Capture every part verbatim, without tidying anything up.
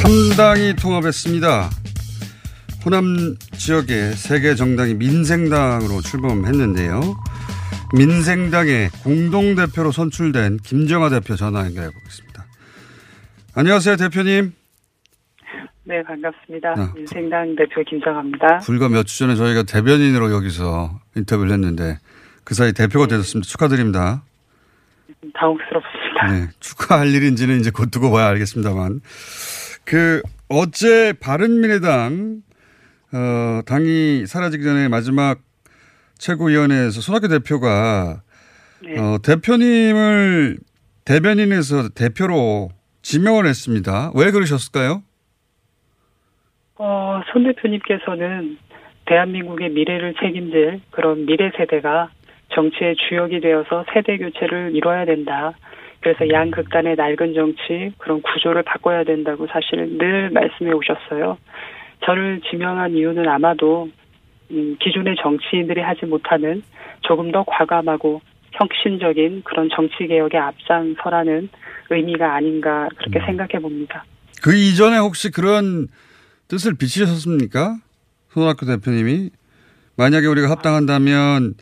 삼 당이 통합했습니다. 호남 지역의 세 개 정당이 민생당으로 출범했는데요. 민생당의 공동대표로 선출된 김정아 대표 전화 연결해 보겠습니다. 안녕하세요, 대표님. 네, 반갑습니다. 아, 민생당 대표 김정아입니다. 불과 몇 주 전에 저희가 대변인으로 여기서 인터뷰를 했는데 그 사이 대표가 네. 되셨습니다. 축하드립니다. 당혹스럽습니다. 네, 축하할 일인지는 이제 곧 두고 봐야 알겠습니다만. 그 어제 바른미래당 어, 당이 사라지기 전에 마지막 최고위원회에서 손학규 대표가 네. 어, 대표님을 대변인에서 대표로 지명을 했습니다. 왜 그러셨을까요? 어, 손 대표님께서는 대한민국의 미래를 책임질 그런 미래 세대가 정치의 주역이 되어서 세대 교체를 이뤄야 된다. 그래서 양극단의 낡은 정치, 그런 구조를 바꿔야 된다고 사실 늘 말씀해 오셨어요. 저를 지명한 이유는 아마도 음, 기존의 정치인들이 하지 못하는 조금 더 과감하고 혁신적인 그런 정치개혁에 앞장서라는 의미가 아닌가 그렇게 음. 생각해 봅니다. 그 이전에 혹시 그런 뜻을 비치셨습니까? 손학규 대표님이. 만약에 우리가 합당한다면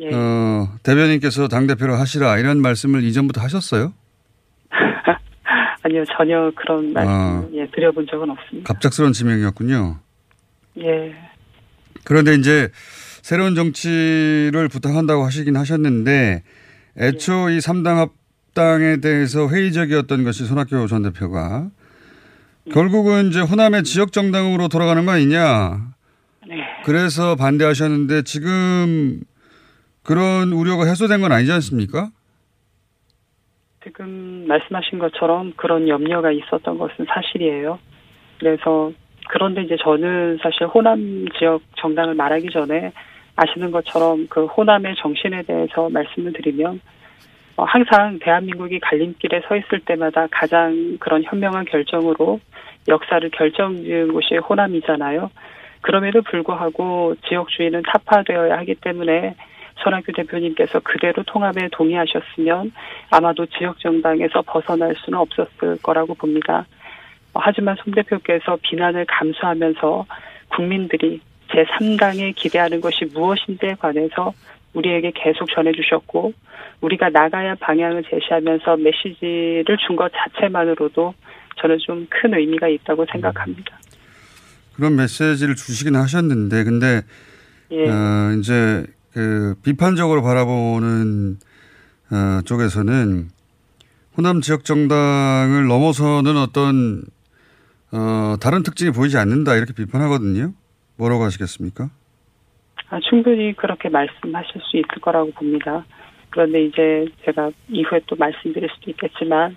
예. 어, 대변인께서 당대표로 하시라 이런 말씀을 이전부터 하셨어요? 아니요. 전혀 그런 말씀 아, 예, 드려본 적은 없습니다. 갑작스러운 지명이었군요. 예. 그런데 이제 새로운 정치를 부탁한다고 하시긴 하셨는데 애초 예. 이 삼 당 합당에 대해서 회의적이었던 것이 손학규 전 대표가 결국은 이제 호남의 지역 정당으로 돌아가는 거 아니냐. 네. 그래서 반대하셨는데 지금 그런 우려가 해소된 건 아니지 않습니까? 지금 말씀하신 것처럼 그런 염려가 있었던 것은 사실이에요. 그래서 그런데 이제 저는 사실 호남 지역 정당을 말하기 전에 아시는 것처럼 그 호남의 정신에 대해서 말씀을 드리면 항상 대한민국이 갈림길에 서 있을 때마다 가장 그런 현명한 결정으로 역사를 결정지은 곳이 호남이잖아요. 그럼에도 불구하고 지역주의는 타파되어야 하기 때문에 손학규 대표님께서 그대로 통합에 동의하셨으면 아마도 지역정당에서 벗어날 수는 없었을 거라고 봅니다. 하지만 손 대표께서 비난을 감수하면서 국민들이 제삼 당에 기대하는 것이 무엇인지에 관해서 우리에게 계속 전해주셨고 우리가 나가야 방향을 제시하면서 메시지를 준 것 자체만으로도 저는 좀 큰 의미가 있다고 생각합니다. 그런 메시지를 주시긴 하셨는데 근데 예. 어, 이제 그 비판적으로 바라보는 어, 쪽에서는 호남 지역 정당을 넘어서는 어떤 어, 다른 특징이 보이지 않는다 이렇게 비판하거든요. 뭐라고 하시겠습니까? 충분히 그렇게 말씀하실 수 있을 거라고 봅니다. 그런데 이제 제가 이후에 또 말씀드릴 수도 있겠지만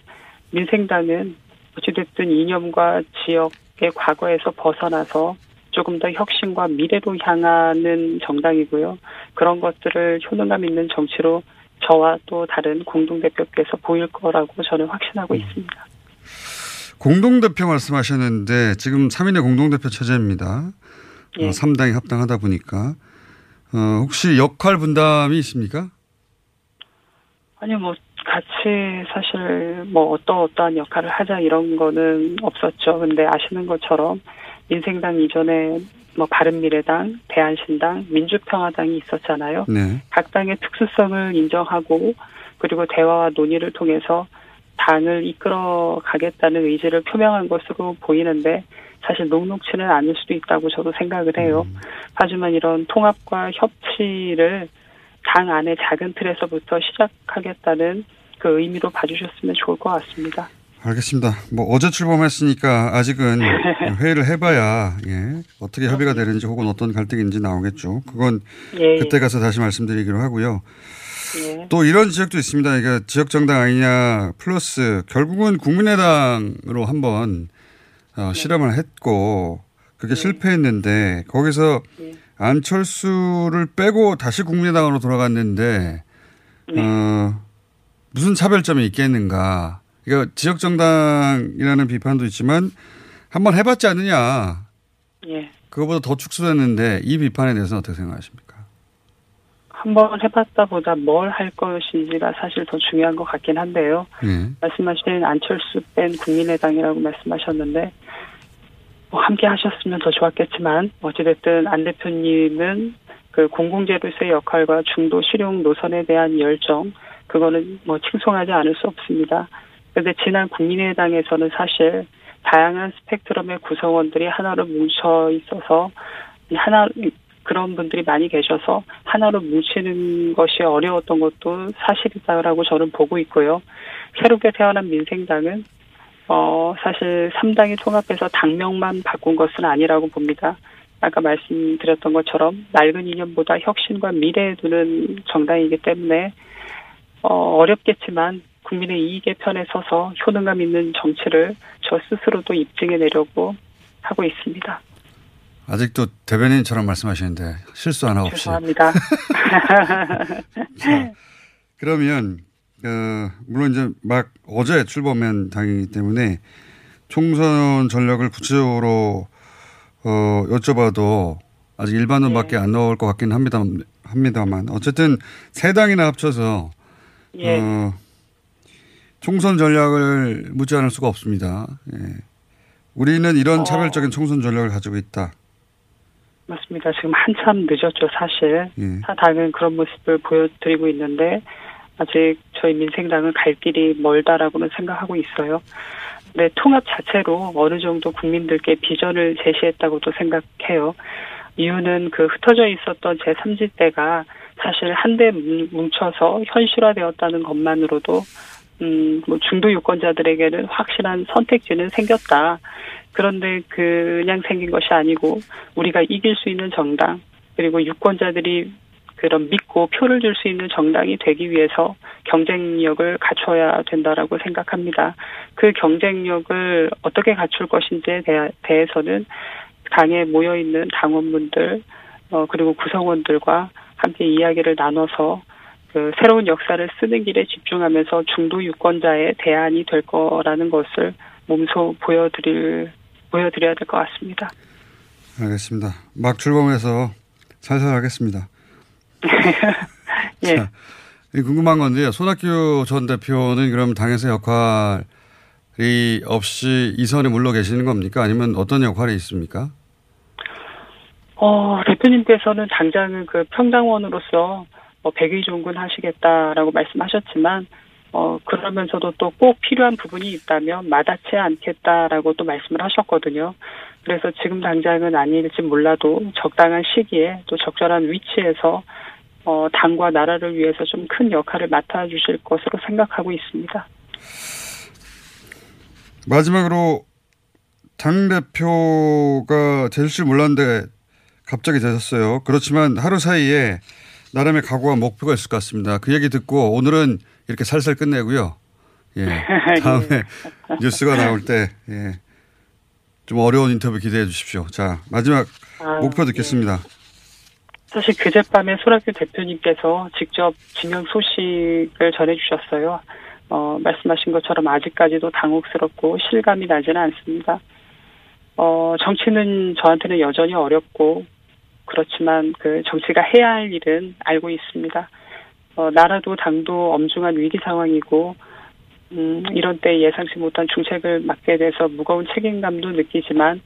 민생당은 어찌됐든 이념과 지역의 과거에서 벗어나서 조금 더 혁신과 미래로 향하는 정당이고요. 그런 것들을 효능감 있는 정치로 저와 또 다른 공동대표께서 보일 거라고 저는 확신하고 있습니다. 공동대표 말씀하셨는데 지금 삼 인의 공동대표 체제입니다. 예. 삼 당이 합당하다 보니까. 어, 혹시 역할 분담이 있습니까? 아니요, 뭐, 같이 사실, 뭐, 어떠, 어떠한 역할을 하자 이런 거는 없었죠. 근데 아시는 것처럼, 민생당 이전에, 뭐, 바른미래당, 대한신당, 민주평화당이 있었잖아요. 네. 각 당의 특수성을 인정하고, 그리고 대화와 논의를 통해서 당을 이끌어 가겠다는 의지를 표명한 것으로 보이는데 사실 녹록치는 않을 수도 있다고 저도 생각을 해요. 음. 하지만 이런 통합과 협치를 당 안의 작은 틀에서부터 시작하겠다는 그 의미로 봐주셨으면 좋을 것 같습니다. 알겠습니다. 뭐 어제 출범했으니까 아직은 회의를 해봐야 예, 어떻게 협의가 되는지 혹은 어떤 갈등인지 나오겠죠. 그건 예, 그때 가서 다시 말씀드리기로 하고요. 예. 또 이런 지적도 있습니다. 그러니까 지역 정당 아니냐 플러스 결국은 국민의당으로 한번 어, 실험을 했고 그게 예, 실패했는데 거기서 예, 안철수를 빼고 다시 국민의당으로 돌아갔는데 예, 어, 무슨 차별점이 있겠는가. 그러니까 지역 정당이라는 비판도 있지만 한번 해봤지 않느냐. 예. 그거보다 더 축소됐는데 이 비판에 대해서는 어떻게 생각하십니까? 한번 해봤다보다 뭘 할 것인지가 사실 더 중요한 것 같긴 한데요. 예. 말씀하신 안철수 뺀 국민의당이라고 말씀하셨는데 뭐 함께 하셨으면 더 좋았겠지만 어찌됐든 안 대표님은 그 공공제도에서의 역할과 중도 실용 노선에 대한 열정 그거는 뭐 칭송하지 않을 수 없습니다. 그런데 지난 국민의당에서는 사실 다양한 스펙트럼의 구성원들이 하나로 뭉쳐 있어서 하나 그런 분들이 많이 계셔서 하나로 뭉치는 것이 어려웠던 것도 사실이다라고 저는 보고 있고요. 새롭게 태어난 민생당은 어 사실 삼 당이 통합해서 당명만 바꾼 것은 아니라고 봅니다. 아까 말씀드렸던 것처럼 낡은 이념보다 혁신과 미래에 두는 정당이기 때문에 어, 어렵겠지만 국민의 이익의 편에 서서 효능감 있는 정치를 저 스스로도 입증해내려고 하고 있습니다. 아직도 대변인처럼 말씀하시는데 실수 하나 없이. 죄송합니다. 자, 그러면 어, 물론 이제 막 어제 출범한 당이기 때문에 총선 전략을 구체적으로 어, 여쭤봐도 아직 일반론밖에 네, 안 나올 것 같긴 합니다, 합니다만 어쨌든 세 당이나 합쳐서 예, 어, 총선 전략을 묻지 않을 수가 없습니다. 예. 우리는 이런 차별적인 어, 총선 전략을 가지고 있다. 맞습니다. 지금 한참 늦었죠, 사실. 예. 당은 그런 모습을 보여드리고 있는데 아직 저희 민생당은 갈 길이 멀다라고는 생각하고 있어요. 근데 통합 자체로 어느 정도 국민들께 비전을 제시했다고도 생각해요. 이유는 그 흩어져 있었던 제삼 지대가 사실 한데 뭉쳐서 현실화되었다는 것만으로도 음, 뭐 중도 유권자들에게는 확실한 선택지는 생겼다. 그런데 그냥 생긴 것이 아니고 우리가 이길 수 있는 정당 그리고 유권자들이 그런 믿고 표를 줄 수 있는 정당이 되기 위해서 경쟁력을 갖춰야 된다라고 생각합니다. 그 경쟁력을 어떻게 갖출 것인지에 대해서는 당에 모여있는 당원분들 어, 그리고 구성원들과 함께 이야기를 나눠서 그 새로운 역사를 쓰는 길에 집중하면서 중도 유권자의 대안이 될 거라는 것을 몸소 보여드릴, 보여드려야 될 것 같습니다. 알겠습니다. 막 출범해서 살살 하겠습니다. 예. 자, 궁금한 건데요. 손학규 전 대표는 그럼 당에서 역할이 없이 이 선에 물러 계시는 겁니까? 아니면 어떤 역할이 있습니까? 어, 대표님께서는 당장은 그 평당원으로서 뭐 백의종군 하시겠다라고 말씀하셨지만, 어, 그러면서도 또 꼭 필요한 부분이 있다면 마다치 않겠다라고 또 말씀을 하셨거든요. 그래서 지금 당장은 아닐지 몰라도 적당한 시기에 또 적절한 위치에서, 어, 당과 나라를 위해서 좀 큰 역할을 맡아주실 것으로 생각하고 있습니다. 마지막으로 당대표가 될 줄 몰랐는데, 갑자기 되셨어요. 그렇지만 하루 사이에 나름의 각오와 목표가 있을 것 같습니다. 그 얘기 듣고 오늘은 이렇게 살살 끝내고요. 예, 다음에 뉴스가 나올 때 예, 좀 어려운 인터뷰 기대해 주십시오. 자, 마지막 아, 목표 듣겠습니다. 예. 사실 그젯밤에 손학규 대표님께서 직접 지명 소식을 전해주셨어요. 어, 말씀하신 것처럼 아직까지도 당혹스럽고 실감이 나지는 않습니다. 어, 정치는 저한테는 여전히 어렵고 그렇지만 그 정치가 해야 할 일은 알고 있습니다. 어, 나라도 당도 엄중한 위기 상황이고 음, 이런 때 예상치 못한 중책을 맡게 돼서 무거운 책임감도 느끼지만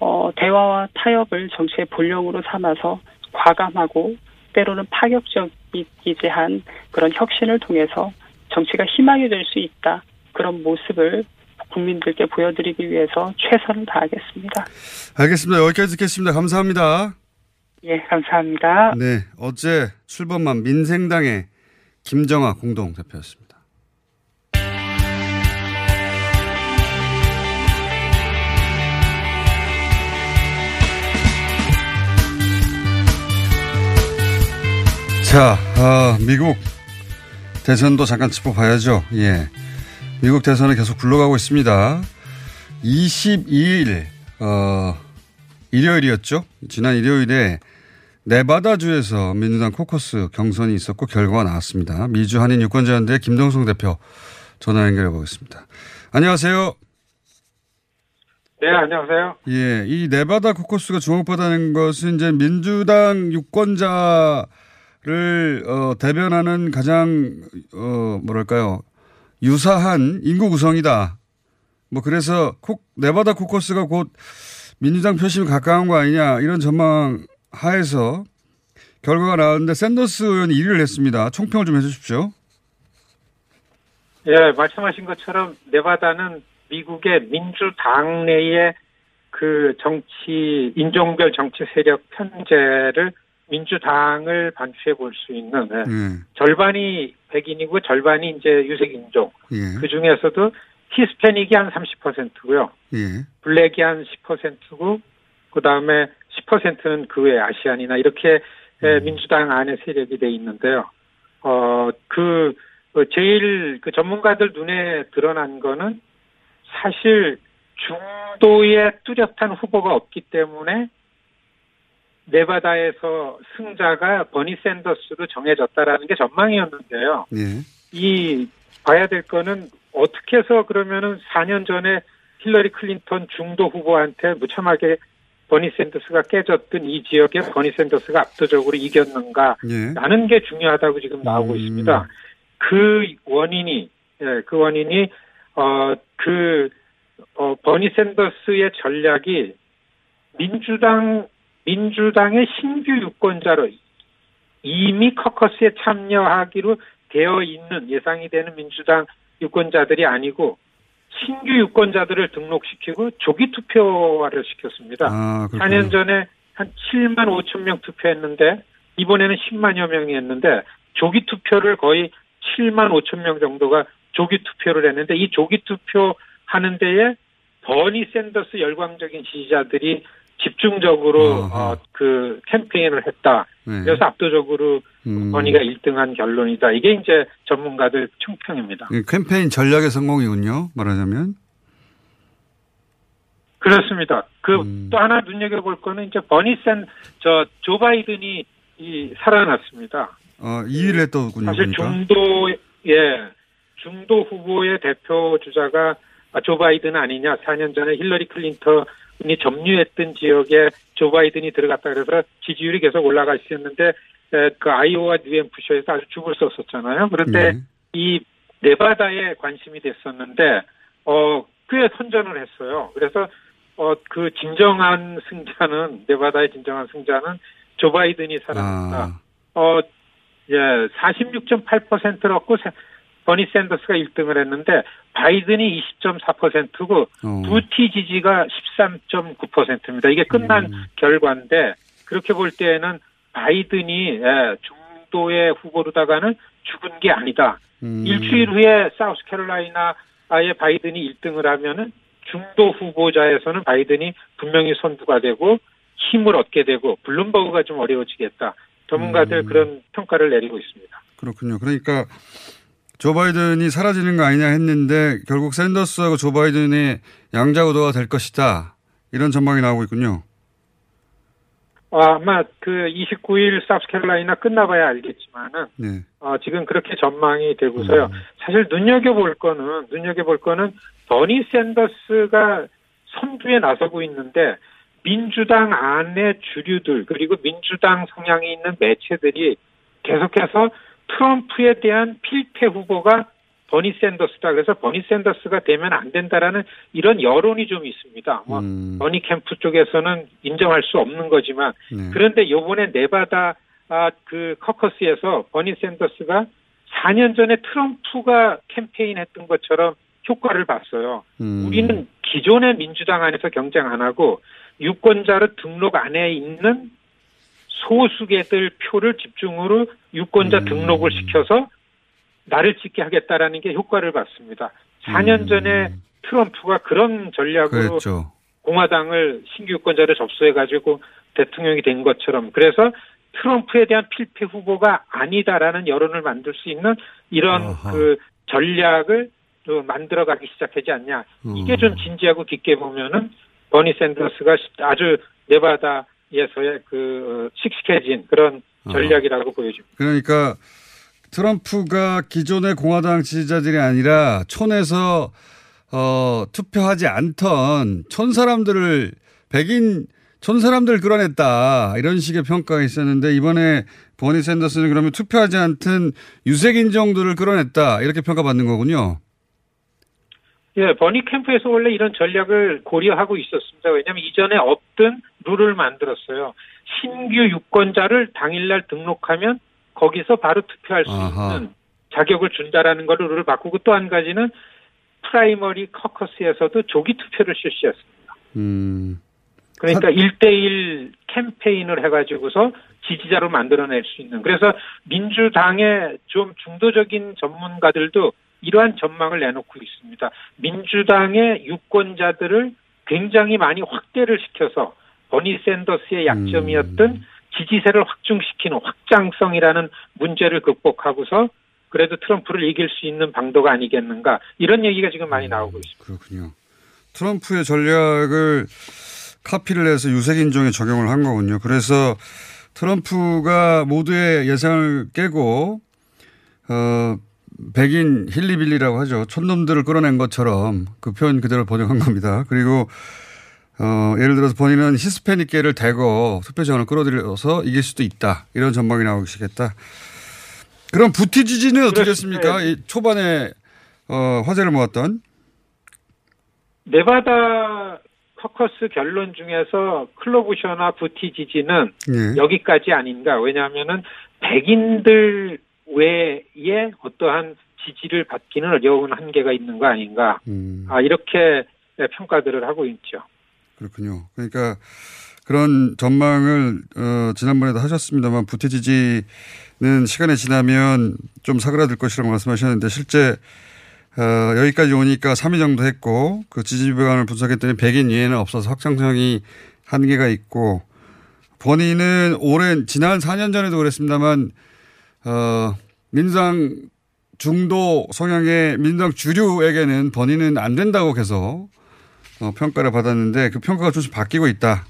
어, 대화와 타협을 정치의 본령으로 삼아서 과감하고 때로는 파격적이기지한 그런 혁신을 통해서 정치가 희망이 될 수 있다. 그런 모습을 국민들께 보여드리기 위해서 최선을 다하겠습니다. 알겠습니다. 여기까지 듣겠습니다. 감사합니다. 예, 감사합니다. 네, 어제 출범한 민생당의 김정아 공동대표였습니다. 자, 아, 미국 대선도 잠깐 짚어봐야죠. 예, 미국 대선은 계속 굴러가고 있습니다. 이십이일 어, 일요일이었죠. 지난 일요일에 네바다 주에서 민주당 코커스 경선이 있었고 결과가 나왔습니다. 미주 한인 유권자연대 김동석 대표 전화 연결해 보겠습니다. 안녕하세요. 네, 안녕하세요. 예, 이 네바다 코커스가 주목받는 것은 이제 민주당 유권자 를 어, 대변하는 가장 어, 뭐랄까요 유사한 인구 구성이다. 뭐 그래서 코, 네바다 코커스가 곧 민주당 표심에 가까운 거 아니냐 이런 전망 하에서 결과가 나왔는데 샌더스 의원이 일 위를 했습니다. 총평을 좀 해주십시오. 예, 말씀하신 것처럼 네바다는 미국의 민주당 내의 그 정치 인종별 정치 세력 편제를 민주당을 반추해 볼 수 있는 네. 네. 절반이 백인이고 절반이 이제 유색 인종. 네. 그 중에서도 히스패닉이 한 삼십 퍼센트고요. 네. 블랙이 한 십 퍼센트고 그 다음에 십 퍼센트는 그 외 아시안이나 이렇게 네. 민주당 안에 세력이 돼 있는데요. 어, 그 제일 그 전문가들 눈에 드러난 거는 사실 중도에 뚜렷한 후보가 없기 때문에. 네바다에서 승자가 버니 샌더스로 정해졌다라는 게 전망이었는데요. 네. 이 봐야 될 거는 어떻게 해서 그러면은 사 년 전에 힐러리 클린턴 중도 후보한테 무참하게 버니 샌더스가 깨졌던 이 지역에 버니 샌더스가 압도적으로 이겼는가 라는 네. 게 중요하다고 지금 나오고 음. 있습니다. 그 원인이 예, 그 원인이 어, 그 어, 버니 샌더스의 전략이 민주당 민주당의 신규 유권자로 이미 커커스에 참여하기로 되어 있는 예상이 되는 민주당 유권자들이 아니고 신규 유권자들을 등록시키고 조기 투표화를 시켰습니다. 아, 사 년 전에 한 칠만 오천 명 투표했는데 이번에는 십만여 명이 했는데 조기 투표를 거의 칠만 오천 명 정도가 조기 투표를 했는데 이 조기 투표하는 데에 버니 샌더스 열광적인 지지자들이 집중적으로 어, 그 캠페인을 했다. 네. 그래서 압도적으로 음. 버니가 일 등한 결론이다. 이게 이제 전문가들 총평입니다. 캠페인 전략의 성공이군요. 말하자면 그렇습니다. 그 음. 또 하나 눈여겨볼 거는 이제 버니 샌 저 조 바이든이 이 살아났습니다. 어, 이 위를 했더군요. 사실 보니까. 중도 예 중도 후보의 대표 주자가 조 바이든 아니냐? 사 년 전에 힐러리 클린턴 이 점유했던 지역에 조 바이든이 들어갔다 그래서 지지율이 계속 올라갈 수 있는데 그 아이오와 뉴햄프셔에서 아주 죽을 수 없었잖아요. 그런데 네. 이 네바다에 관심이 됐었는데 어, 꽤 선전을 했어요. 그래서 어, 그 진정한 승자는 네바다의 진정한 승자는 조 바이든이 살아났다. 아. 어, 예, 사십육 점 팔 퍼센트를 얻고 버니 샌더스가 일 등을 했는데 바이든이 이십 점 사 퍼센트고 어. 부티 지지가 십삼 점 구 퍼센트입니다. 이게 끝난 음. 결과인데 그렇게 볼 때에는 바이든이 중도의 후보로다가는 죽은 게 아니다. 음. 일주일 후에 사우스 캐롤라이나의 바이든이 일 등을 하면은 중도 후보자에서는 바이든이 분명히 선두가 되고 힘을 얻게 되고 블룸버그가 좀 어려워지겠다. 전문가들 음. 그런 평가를 내리고 있습니다. 그렇군요. 그러니까 조 바이든이 사라지는 거 아니냐 했는데 결국 샌더스하고 조 바이든의 양자구도가 될 것이다. 이런 전망이 나오고 있군요. 아마 그 이십구일 사우스캐롤라이나 끝나봐야 알겠지만은 네. 어, 지금 그렇게 전망이 되고서요. 음. 사실 눈여겨볼 거는 눈여겨볼 거는 버니 샌더스가 선두에 나서고 있는데 민주당 안의 주류들 그리고 민주당 성향이 있는 매체들이 계속해서 트럼프에 대한 필패 후보가 버니 샌더스다. 그래서 버니 샌더스가 되면 안 된다라는 이런 여론이 좀 있습니다. 뭐 음. 버니 캠프 쪽에서는 인정할 수 없는 거지만 네. 그런데 이번에 네바다 아, 그 커커스에서 버니 샌더스가 사 년 전에 트럼프가 캠페인했던 것처럼 효과를 봤어요. 음. 우리는 기존의 민주당 안에서 경쟁 안 하고 유권자로 등록 안에 있는 소수계들 표를 집중으로 유권자 음. 등록을 시켜서 나를 찍게 하겠다라는 게 효과를 봤습니다. 사 년 전에 음. 트럼프가 그런 전략으로 그랬죠. 공화당을 신규 유권자를 접수해가지고 대통령이 된 것처럼. 그래서 트럼프에 대한 필패 후보가 아니다라는 여론을 만들 수 있는 이런 어하. 그 전략을 또 만들어가기 시작하지 않냐. 음. 이게 좀 진지하고 깊게 보면은 버니 샌더스가 아주 네바다에서의 그 씩씩해진 그런 전략이라고 어. 보여집니다. 그러니까 트럼프가 기존의 공화당 지지자들이 아니라 촌에서 어, 투표하지 않던 촌 사람들을 백인 촌 사람들 끌어냈다 이런 식의 평가가 있었는데 이번에 버니 샌더스는 그러면 투표하지 않던 유색인 정도를 끌어냈다 이렇게 평가받는 거군요. 예, 버니 캠프에서 원래 이런 전략을 고려하고 있었습니다. 왜냐하면 이전에 없던 룰을 만들었어요. 신규 유권자를 당일날 등록하면 거기서 바로 투표할 수 아하. 있는 자격을 준다라는 걸 룰을 바꾸고 또 한 가지는 프라이머리 커커스에서도 조기 투표를 실시했습니다. 음. 그러니까 하... 일 대 일 캠페인을 해가지고서 지지자로 만들어낼 수 있는. 그래서 민주당의 좀 중도적인 전문가들도 이러한 전망을 내놓고 있습니다. 민주당의 유권자들을 굉장히 많이 확대를 시켜서 버니 샌더스의 약점이었던 음. 지지세를 확충시키는 확장성이라는 문제를 극복하고서 그래도 트럼프를 이길 수 있는 방도가 아니겠는가. 이런 얘기가 지금 많이 나오고 있습니다. 그렇군요. 트럼프의 전략을 카피를 해서 유색인종에 적용을 한 거군요. 그래서 트럼프가 모두의 예상을 깨고 어, 백인 힐리빌리라고 하죠. 촌놈들을 끌어낸 것처럼 그 표현 그대로 번역한 겁니다. 그리고 어, 예를 들어서 버니는 히스패닉계를 대거 투표장을 끌어들여서 이길 수도 있다. 이런 전망이 나오기 시작했다. 그럼 부티 지지는 어떻게 됐습니까? 네. 초반에 어, 화제를 모았던. 네바다 커커스 결론 중에서 클로부셔나 부티 지지는 네. 여기까지 아닌가. 왜냐하면은 백인들 외에 어떠한 지지를 받기는 어려운 한계가 있는 거 아닌가. 음. 아 이렇게 평가들을 하고 있죠. 그렇군요. 그러니까 그런 전망을 어, 지난번에도 하셨습니다만 부티 지지는 시간이 지나면 좀 사그라들 것이라고 말씀하셨는데 실제 어, 여기까지 오니까 삼 위 정도 했고 그 지지 배관을 분석했더니 백인 이외에는 없어서 확장성이 한계가 있고 버니는 오랜 지난 사 년 전에도 그랬습니다만 어, 민주당 중도 성향의 민주당 주류에게는 버니는 안 된다고 계속 어, 평가를 받았는데 그 평가가 조금씩 바뀌고 있다.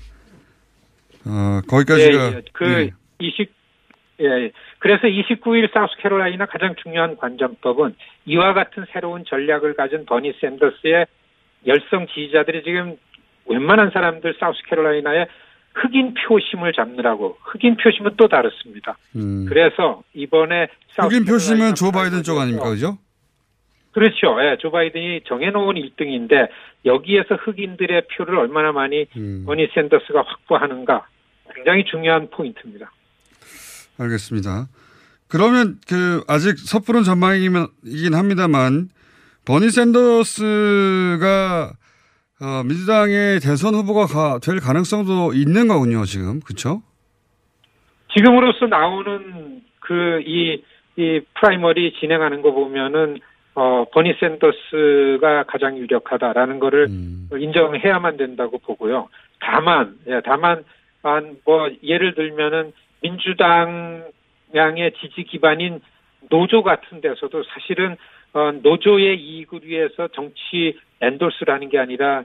어, 거기까지가. 예, 예. 그, 이십, 예. 그래서 이십구 일 사우스 캐롤라이나 가장 중요한 관전법은 이와 같은 새로운 전략을 가진 버니 샌더스의 열성 지지자들이 지금 웬만한 사람들 사우스 캐롤라이나에 흑인 표심을 잡느라고. 흑인 표심은 또 다릅니다. 음. 그래서 이번에 사우스 흑인 표심은 조 바이든 쪽 아닙니까? 그죠? 그렇죠. 예, 조 바이든이 정해놓은 일 등인데 여기에서 흑인들의 표를 얼마나 많이 음. 버니 샌더스가 확보하는가 굉장히 중요한 포인트입니다. 알겠습니다. 그러면 그 아직 섣부른 전망이긴 합니다만 버니 샌더스가 어, 민주당의 대선 후보가 가, 될 가능성도 있는 거군요. 지금 그렇죠? 지금으로서 나오는 그 이 이 프라이머리 진행하는 거 보면은. 어, 버니 샌더스가 가장 유력하다라는 거를 음. 인정해야만 된다고 보고요. 다만, 예, 다만, 한, 뭐, 예를 들면은, 민주당 양의 지지 기반인 노조 같은 데서도 사실은, 어, 노조의 이익을 위해서 정치 엔돌스라는 게 아니라,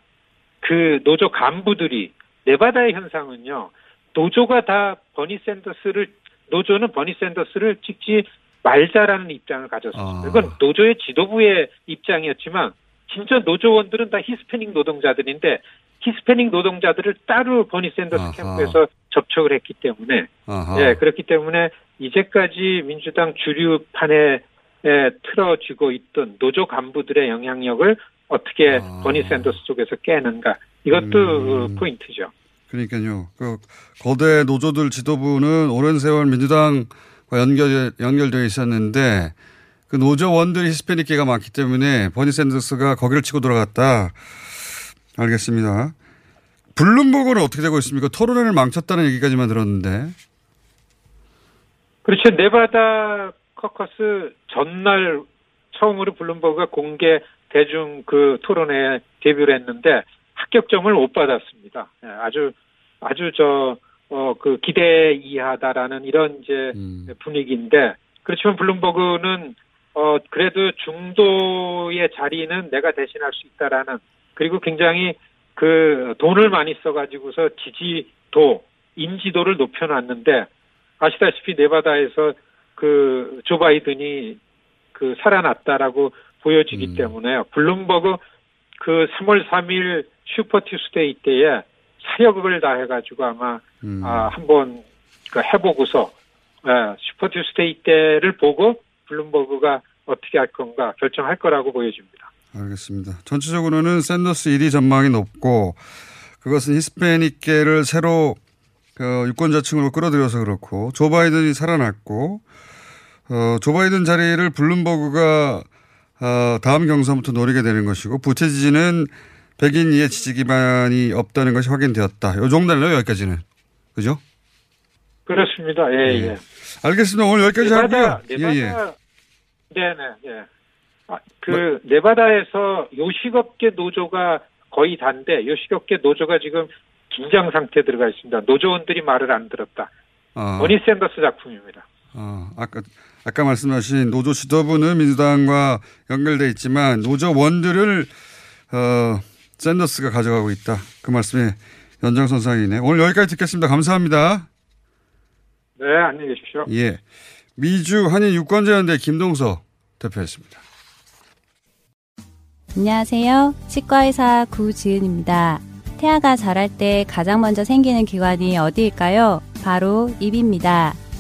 그 노조 간부들이, 네바다의 현상은요, 노조가 다 버니 샌더스를, 노조는 버니 샌더스를 찍지 말자라는 입장을 가졌습니다. 이건 노조의 지도부의 입장이었지만 진짜 노조원들은 다 히스패닉 노동자들인데 히스패닉 노동자들을 따로 버니 샌더스 아하. 캠프에서 접촉을 했기 때문에 예, 그렇기 때문에 이제까지 민주당 주류판에 예, 틀어지고 있던 노조 간부들의 영향력을 어떻게 아하. 버니 샌더스 쪽에서 깨는가 이것도 음. 포인트죠. 그러니까요. 그 거대 노조들 지도부는 오랜 세월 민주당 연결 연결되어 있었는데 그 노조원들이 히스패닉계가 많기 때문에 버니 샌더스가 거기를 치고 돌아갔다. 알겠습니다. 블룸버그는 어떻게 되고 있습니까? 토론회를 망쳤다는 얘기까지만 들었는데. 그렇죠. 네바다 커커스 전날 처음으로 블룸버그가 공개 대중 그 토론회에 데뷔를 했는데 합격점을 못 받았습니다. 아주, 아주 저, 어, 그 기대 이하다라는 이런 이제 음. 분위기인데 그렇지만 블룸버그는 어, 그래도 중도의 자리는 내가 대신할 수 있다라는 그리고 굉장히 그 돈을 많이 써가지고서 지지도, 인지도를 높여놨는데 아시다시피 네바다에서 그 조 바이든이 그 살아났다라고 보여지기 음. 때문에 블룸버그 그 삼월 삼일 슈퍼 투스데이 때에 사력을 다해가지고 아마 음. 아, 한번 그 해보고서 예, 슈퍼 투스데이 때를 보고 블룸버그가 어떻게 할 건가 결정할 거라고 보여집니다. 알겠습니다. 전체적으로는 샌더스 일 위 전망이 높고 그것은 히스패닉계를 새로 그 유권자층으로 끌어들여서 그렇고 조 바이든이 살아났고 어, 조 바이든 자리를 블룸버그가 어, 다음 경선부터 노리게 되는 것이고 부채 지지는 백인 이해 지지 기반이 없다는 것이 확인되었다. 요 정도네요. 여기까지는. 그죠? 그렇습니다. 예, 예. 예. 알겠습니다. 오늘 여기까지 네바다, 하고요. 네바다, 예, 예. 네네. 예. 아, 그 뭐, 네바다에서 요식업계 노조가 거의 단데 요식업계 노조가 지금 긴장 상태에 들어가 있습니다. 노조원들이 말을 안 들었다. 아. 버니 샌더스 작품입니다. 아, 아까 아까 말씀하신 노조 지도부는 민주당과 연결돼 있지만 노조원들을 어, 샌더스가 가져가고 있다. 그 말씀에 연장선상이네. 오늘 여기까지 듣겠습니다. 감사합니다. 네, 안녕히 계십시오. 예, 미주 한인 유권자연대 김동석 대표였습니다. 안녕하세요. 치과의사 구지은입니다. 태아가 자랄 때 가장 먼저 생기는 기관이 어디일까요? 바로 입입니다.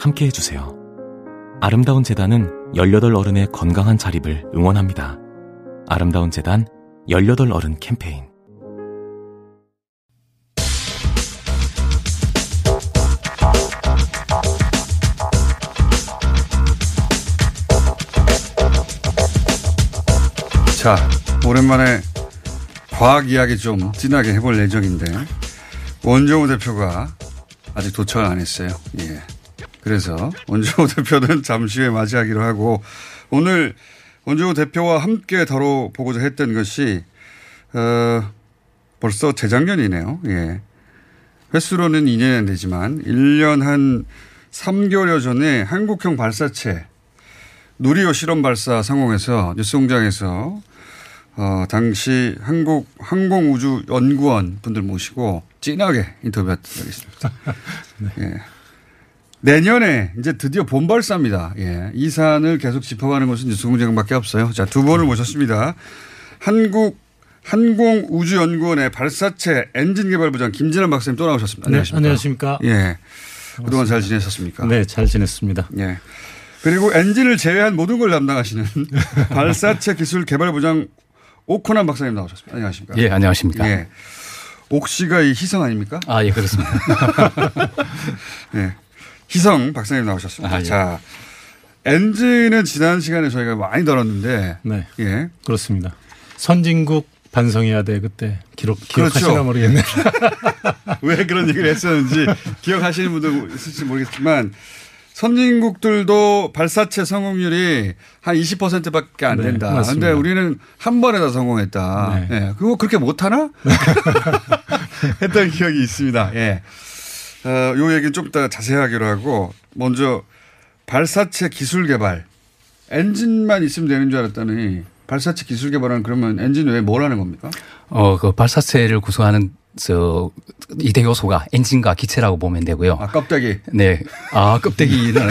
함께해 주세요. 아름다운 재단은 열여덟 어른의 건강한 자립을 응원합니다. 아름다운 재단 열여덟 어른 캠페인. 자, 오랜만에 과학 이야기 좀 진하게 해볼 예정인데 원종우 대표가 아직 도착을 안 했어요. 예. 그래서 원종우 대표는 잠시 후에 맞이하기로 하고 오늘 원종우 대표와 함께 다뤄보고자 했던 것이 어, 벌써 재작년이네요. 예. 횟수로는 이 년은 되지만 일 년 한 삼 개월여 전에 한국형 발사체 누리호 실험 발사 상공에서 뉴스공장에서 어, 당시 한국 항공우주연구원 분들 모시고 진하게 인터뷰했던 적이 있습니다. 네. 예. 내년에 이제 드디어 본발사입니다. 예. 이 사안을 계속 짚어가는 것은 뉴스공장밖에 없어요. 자, 두 분을 모셨습니다. 한국 항공우주연구원의 발사체 엔진 개발부장 김진한 박사님 또 나오셨습니다. 안녕하십니까? 네, 안녕하십니까? 예. 반갑습니다. 그동안 잘 지내셨습니까? 네, 잘 지냈습니다. 예. 그리고 엔진을 제외한 모든 걸 담당하시는 발사체 기술 개발 부장 옥호남 박사님 나오셨습니다. 안녕하십니까? 예, 안녕하십니까? 예. 옥씨가 이 희성 아닙니까? 아, 예, 그렇습니다. 예. 희성 박사님 나오셨습니다. 아, 예. 자, 엔진은 지난 시간에 저희가 많이 다뤘는데, 네, 예, 그렇습니다. 선진국 반성해야 돼 그때 기록 기억하시나 그렇죠. 모르겠네요. 왜 그런 얘기를 했었는지 기억하시는 분도 있을지 모르겠지만. 선진국들도 발사체 성공률이 한 이십 퍼센트밖에 안 된다. 네, 그런데 우리는 한 번에 다 성공했다. 네. 네. 그거 그렇게 못하나? 했던 기억이 있습니다. 예. 네. 어, 요 얘기는 좀 더 자세하기로 하고 먼저 발사체 기술 개발. 엔진만 있으면 되는 줄 알았더니 발사체 기술 개발은 그러면 엔진 외에 뭘 하는 겁니까? 어, 그 발사체를 구성하는 저 이 대 요소가 엔진과 기체라고 보면 되고요. 아, 껍데기. 네. 아, 껍데기는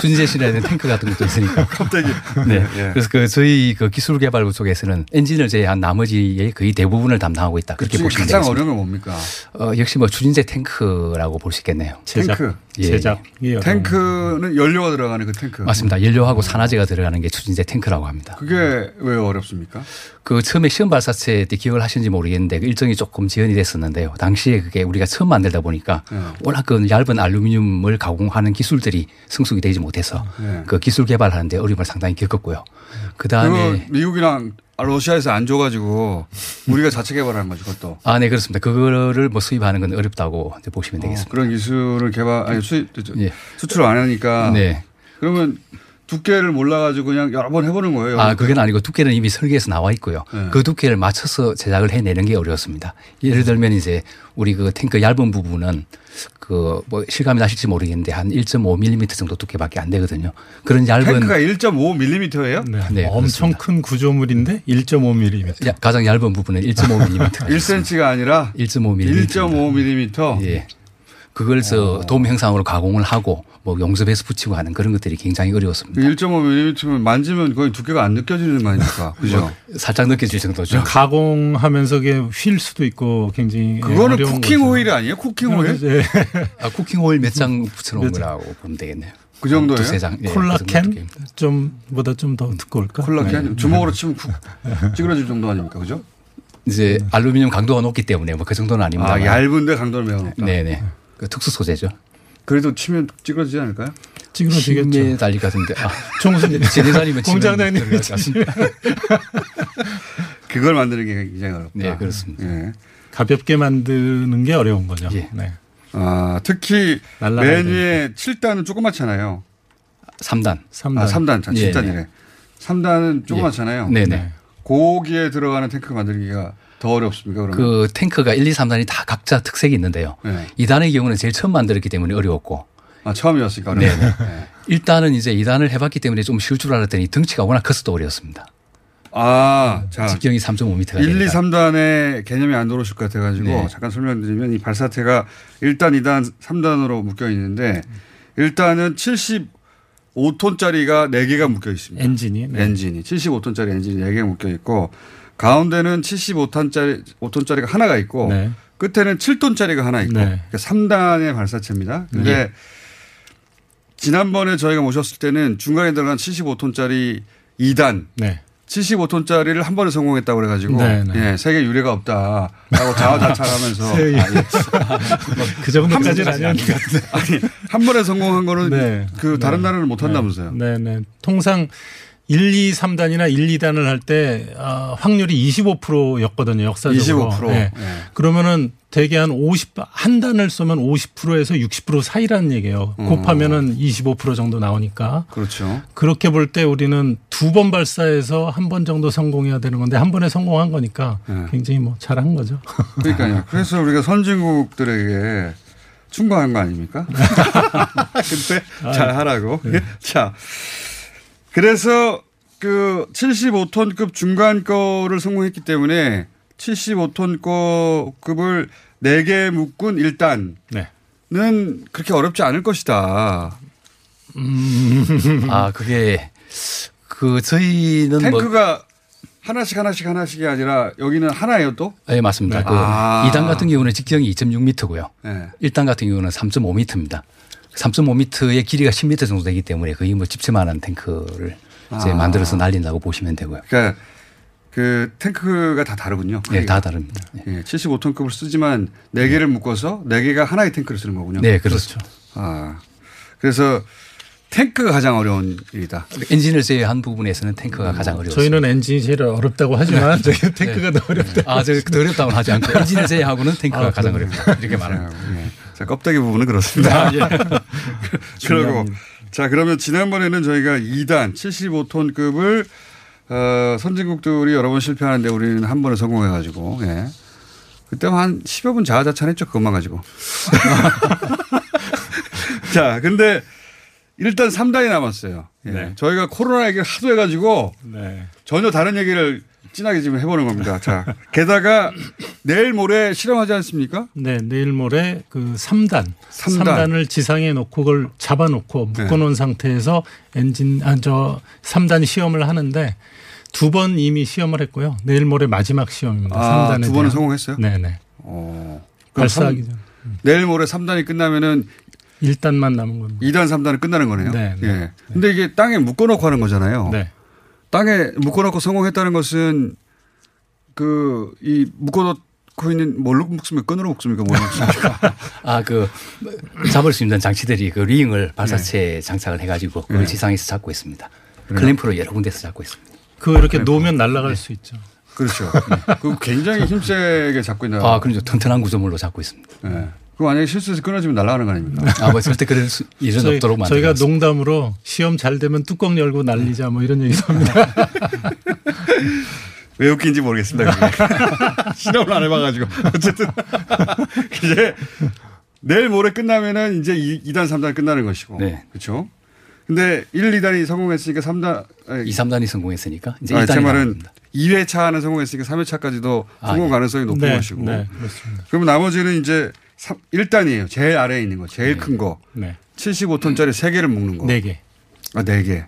순제실에는 탱크 같은 것도 있으니까. 껍데기. 네. 예. 그래서 그 저희 그 기술 개발부 쪽에서는 엔진을 제외한 나머지의 거의 대부분을 담당하고 있다. 그렇게 보시면 되겠습니다. 가장 어려운 건 뭡니까? 어, 역시 뭐 추진제 탱크라고 볼 수 있겠네요. 제작. 탱크. 예. 제작. 예. 탱크는 연료가 들어가는 그 탱크. 맞습니다. 연료하고 산화제가 들어가는 게 추진제 탱크라고 합니다. 그게 왜 어렵습니까? 그 처음에 시험 발사체 때 기억을 하시는지 모르겠는데 그 일정이 조금 지연이 됐었는데요. 당시에 그게 우리가 처음 만들다 보니까 네. 워낙 그 얇은 알루미늄을 가공하는 기술들이 성숙이 되지 못해서 네. 그 기술 개발하는데 어려움을 상당히 겪었고요. 그다음에 미국이랑 러시아에서 안 줘가지고 우리가 자체 개발한 거죠, 그것도. 아, 네, 그렇습니다. 그거를 뭐 수입하는 건 어렵다고 이제 보시면 되겠습니다. 어, 그런 기술을 개발, 아니 수입, 네. 수출을 안 하니까. 네. 그러면. 두께를 몰라가지고 그냥 여러 번 해보는 거예요. 아, 그건 아니고 두께는 이미 설계에서 나와 있고요. 네. 그 두께를 맞춰서 제작을 해내는 게 어려웠습니다. 예를 들면 이제 우리 그 탱크 얇은 부분은 그 뭐 실감이 나실지 모르겠는데 한 일 점 오 밀리미터 정도 두께밖에 안 되거든요. 그런 얇은. 탱크가 일 점 오 밀리미터예요? 네. 네, 엄청 그렇습니다. 큰 구조물인데 일 점 오 밀리미터. 가장 얇은 부분은 일 점 오 밀리미터. 일 센티미터가 아니라 일 점 오 밀리미터. 일 점 오 밀리미터. 예. 그걸 저 도움 형상으로 가공을 하고 뭐 용접해서 붙이고 하는 그런 것들이 굉장히 어려웠습니다. 일 점 오 밀리미터면 만지면 거의 두께가 안 느껴지는 거 아닙니까? 그죠? 살짝 느껴질 정도죠. 가공하면서 그게 휠 수도 있고 굉장히. 그거는 쿠킹 거죠. 오일 아니에요? 쿠킹 오일? 네. 아, 쿠킹 오일 몇 장 붙여놓은 거라고 보면 되겠네요. 그 정도예요? 두세 장. 콜라캔? 네, 그 좀, 보다 좀 더 두꺼울까? 콜라캔? 네. 주먹으로 치면 쿡 찌그러질 정도 아닙니까? 그죠? 이제 네. 알루미늄 강도가 높기 때문에 뭐 그 정도는 아닙니다. 아, 얇은데 강도를 매우 높다. 네네. 특수 소재죠. 그래도 치면 찌그러지지 않을까요? 찌그러지겠죠. 힘의 난리 같은데. 아, 총무수님, 제대사님은 공장장님이 치면. 그걸 만드는 게 굉장히 어렵다. 네, 그렇습니다. 네. 가볍게 만드는 게 어려운 거죠. 예. 네. 아, 특히 맨 위에 칠 단은 조그맣잖아요. 삼 단. 삼 단. 아, 삼 단. 칠 단이래. 예. 삼 단은 조그맣잖아요. 예. 네네. 고기에 들어가는 탱크 만들기가 더 어렵습니까? 그러면? 그 탱크가 일, 이, 삼 단이 다 각자 특색이 있는데요. 네. 이 단의 경우는 제일 처음 만들었기 때문에 어려웠고. 아, 처음이었으니까. 네. 일 단은 이제 이 단을 해봤기 때문에 좀 쉬울 줄 알았더니 덩치가 워낙 커서 또 어려웠습니다. 아, 자. 직경이 삼 점 오 미터가 일, 되니까. 이, 삼 단의 개념이 안 들어오실 것 같아가지고 네. 잠깐 설명드리면 이 발사체가 일 단, 이 단, 삼 단으로 묶여 있는데 일 단은 칠십오 톤짜리가 네 개가 묶여 있습니다. 엔진이. 네. 엔진이. 칠십오 톤짜리 엔진이 네 개가 묶여 있고 가운데는 칠십오 톤짜리, 오 톤짜리가 하나가 있고 네. 끝에는 칠 톤짜리가 하나 있고 네. 그러니까 삼 단의 발사체입니다. 그런데 네. 지난번에 저희가 모셨을 때는 중간에 들어간 칠십오 톤짜리 이 단 네. 칠십오 톤짜리를 한 번에 성공했다고 그래가지고 네, 네. 예, 세계 유례가 없다라고 자화자찬하면서 그 정도까지는 아니었는데 아니, 한 번에 성공한 거는 네. 그 다른 네. 나라는 못한다면서요. 네. 네. 네. 통상 일, 이, 삼 단이나 일, 이 단을 할 때 확률이 이십오 퍼센트였거든요. 역사적으로. 이십오 퍼센트. 네. 네. 그러면은 대개 한 오십, 한 단을 쏘면 오십 퍼센트에서 육십 퍼센트 사이라는 얘기예요. 곱하면은 이십오 퍼센트 정도 나오니까. 그렇죠. 그렇게 볼 때 우리는 두 번 발사해서 한 번 정도 성공해야 되는 건데 한 번에 성공한 거니까 네. 굉장히 뭐 잘한 거죠. 그러니까요. 그래서 우리가 선진국들에게 충고한 거 아닙니까? 근데 잘하라고. 네. 자. 그래서 그 칠십오 톤급 중간 거를 성공했기 때문에 칠십오 톤급을 네 개 묶은 일 단은 네. 그렇게 어렵지 않을 것이다. 음. 아, 그게 그 저희는 탱크가 뭐 하나씩 하나씩 하나씩이 아니라 여기는 하나예요 또? 네, 맞습니다. 네. 그 아. 이 단 같은 경우는 직경이 이 점 육 미터고요. 네. 일 단 같은 경우는 삼 점 오 미터입니다. 삼점오 미터의 길이가 십 미터 정도 되기 때문에 거의 뭐 집채만한 탱크를 아. 이제 만들어서 날린다고 보시면 되고요. 그러니까 그 탱크가 다 다르군요. 크기가. 네, 다 다릅니다. 네. 칠십오 톤급을 쓰지만 네 개를 묶어서 네 개가 하나의 탱크를 쓰는 거군요. 네, 그렇죠. 아. 그래서 탱크가 가장 어려운 일이다. 엔진을 제외한 부분에서는 탱크가 음. 가장 어려웠습니다. 저희는 엔진이 제일 어렵다고 하지만 네. 저희는 탱크가 네. 더 어렵다. 아, 저 어렵다고 하지 않고 엔진을 제외하고는 탱크가 아, 가장 어렵다. 이렇게 말합니다. 네. 자, 껍데기 부분은 그렇습니다. 아, 예. 그러고 자, 그러면 지난번에는 저희가 이 단 칠십오 톤급을 어, 선진국들이 여러 번 실패하는데 우리는 한 번에 성공해 가지고 예. 그때 한 십여 분 자화자찬했죠. 그것만 가지고. 자, 근데 일단 삼 단이 남았어요. 예. 네. 저희가 코로나 얘기를 하도 해가지고 네. 전혀 다른 얘기를 진하게 지금 해보는 겁니다. 자, 게다가 내일 모레 실험하지 않습니까? 네, 내일 모레 그 삼 단, 삼 단. 삼 단을 지상에 놓고 그걸 잡아놓고 묶어놓은 네. 상태에서 엔진, 아, 저 삼 단 시험을 하는데 두 번 이미 시험을 했고요. 내일 모레 마지막 시험입니다. 아, 삼 단에 두 번은 성공했어요? 네네. 어, 발사하기 전. 내일 모레 삼 단이 끝나면은 일 단만 남은 겁니다. 이 단, 삼 단은 끝나는 거네요. 네. 네. 예. 근데 이게 땅에 묶어놓고 하는 거잖아요. 네. 땅에 묶어놓고 성공했다는 것은 그 이 묶어놓고 있는 뭘로 묶습니까? 끈으로 묶습니까? 뭘로 묶습니까? 아, 그 잡을 수 있는 장치들이 그 리잉을 발사체에 네. 장착을 해가지고 그 네. 지상에서 잡고 있습니다. 그래요? 클램프로 여러 군데서 잡고 있습니다. 그 이렇게 클램프. 놓으면 날아갈 네. 수 있죠. 그렇죠. 네. 그 굉장히 힘세게 잡고 있는. 아, 그렇죠. 튼튼한 구조물로 잡고 있습니다. 네. 그 만약에 실수해서 끊어지면 날아가는 거 아닙니까? 아, 뭐 절대 그럴 수 예전 저희, 없도록 만들었어요. 저희가 농담으로 시험 잘 되면 뚜껑 열고 날리자 뭐 이런 얘기도 합니다. 왜 웃긴지 모르겠습니다. 실험을 안 해봐가지고 어쨌든 이제 내일 모레 끝나면은 이제 이 단, 삼 단 끝나는 것이고, 네. 그렇죠. 근데 일, 이 단이 성공했으니까 삼 단, 이, 삼 단이 성공했으니까 이제 아, 제 말은 이 회차는 성공했으니까 삼 회차까지도 아, 성공 가능성이 네. 높은 네, 것이고, 네, 그렇습니다. 그럼 나머지는 이제 일 단이에요. 제일 아래에 있는 거. 제일 네. 큰 거. 네. 칠십오 톤짜리 세 개를 묶는 거. 네 개. 아, 네 개.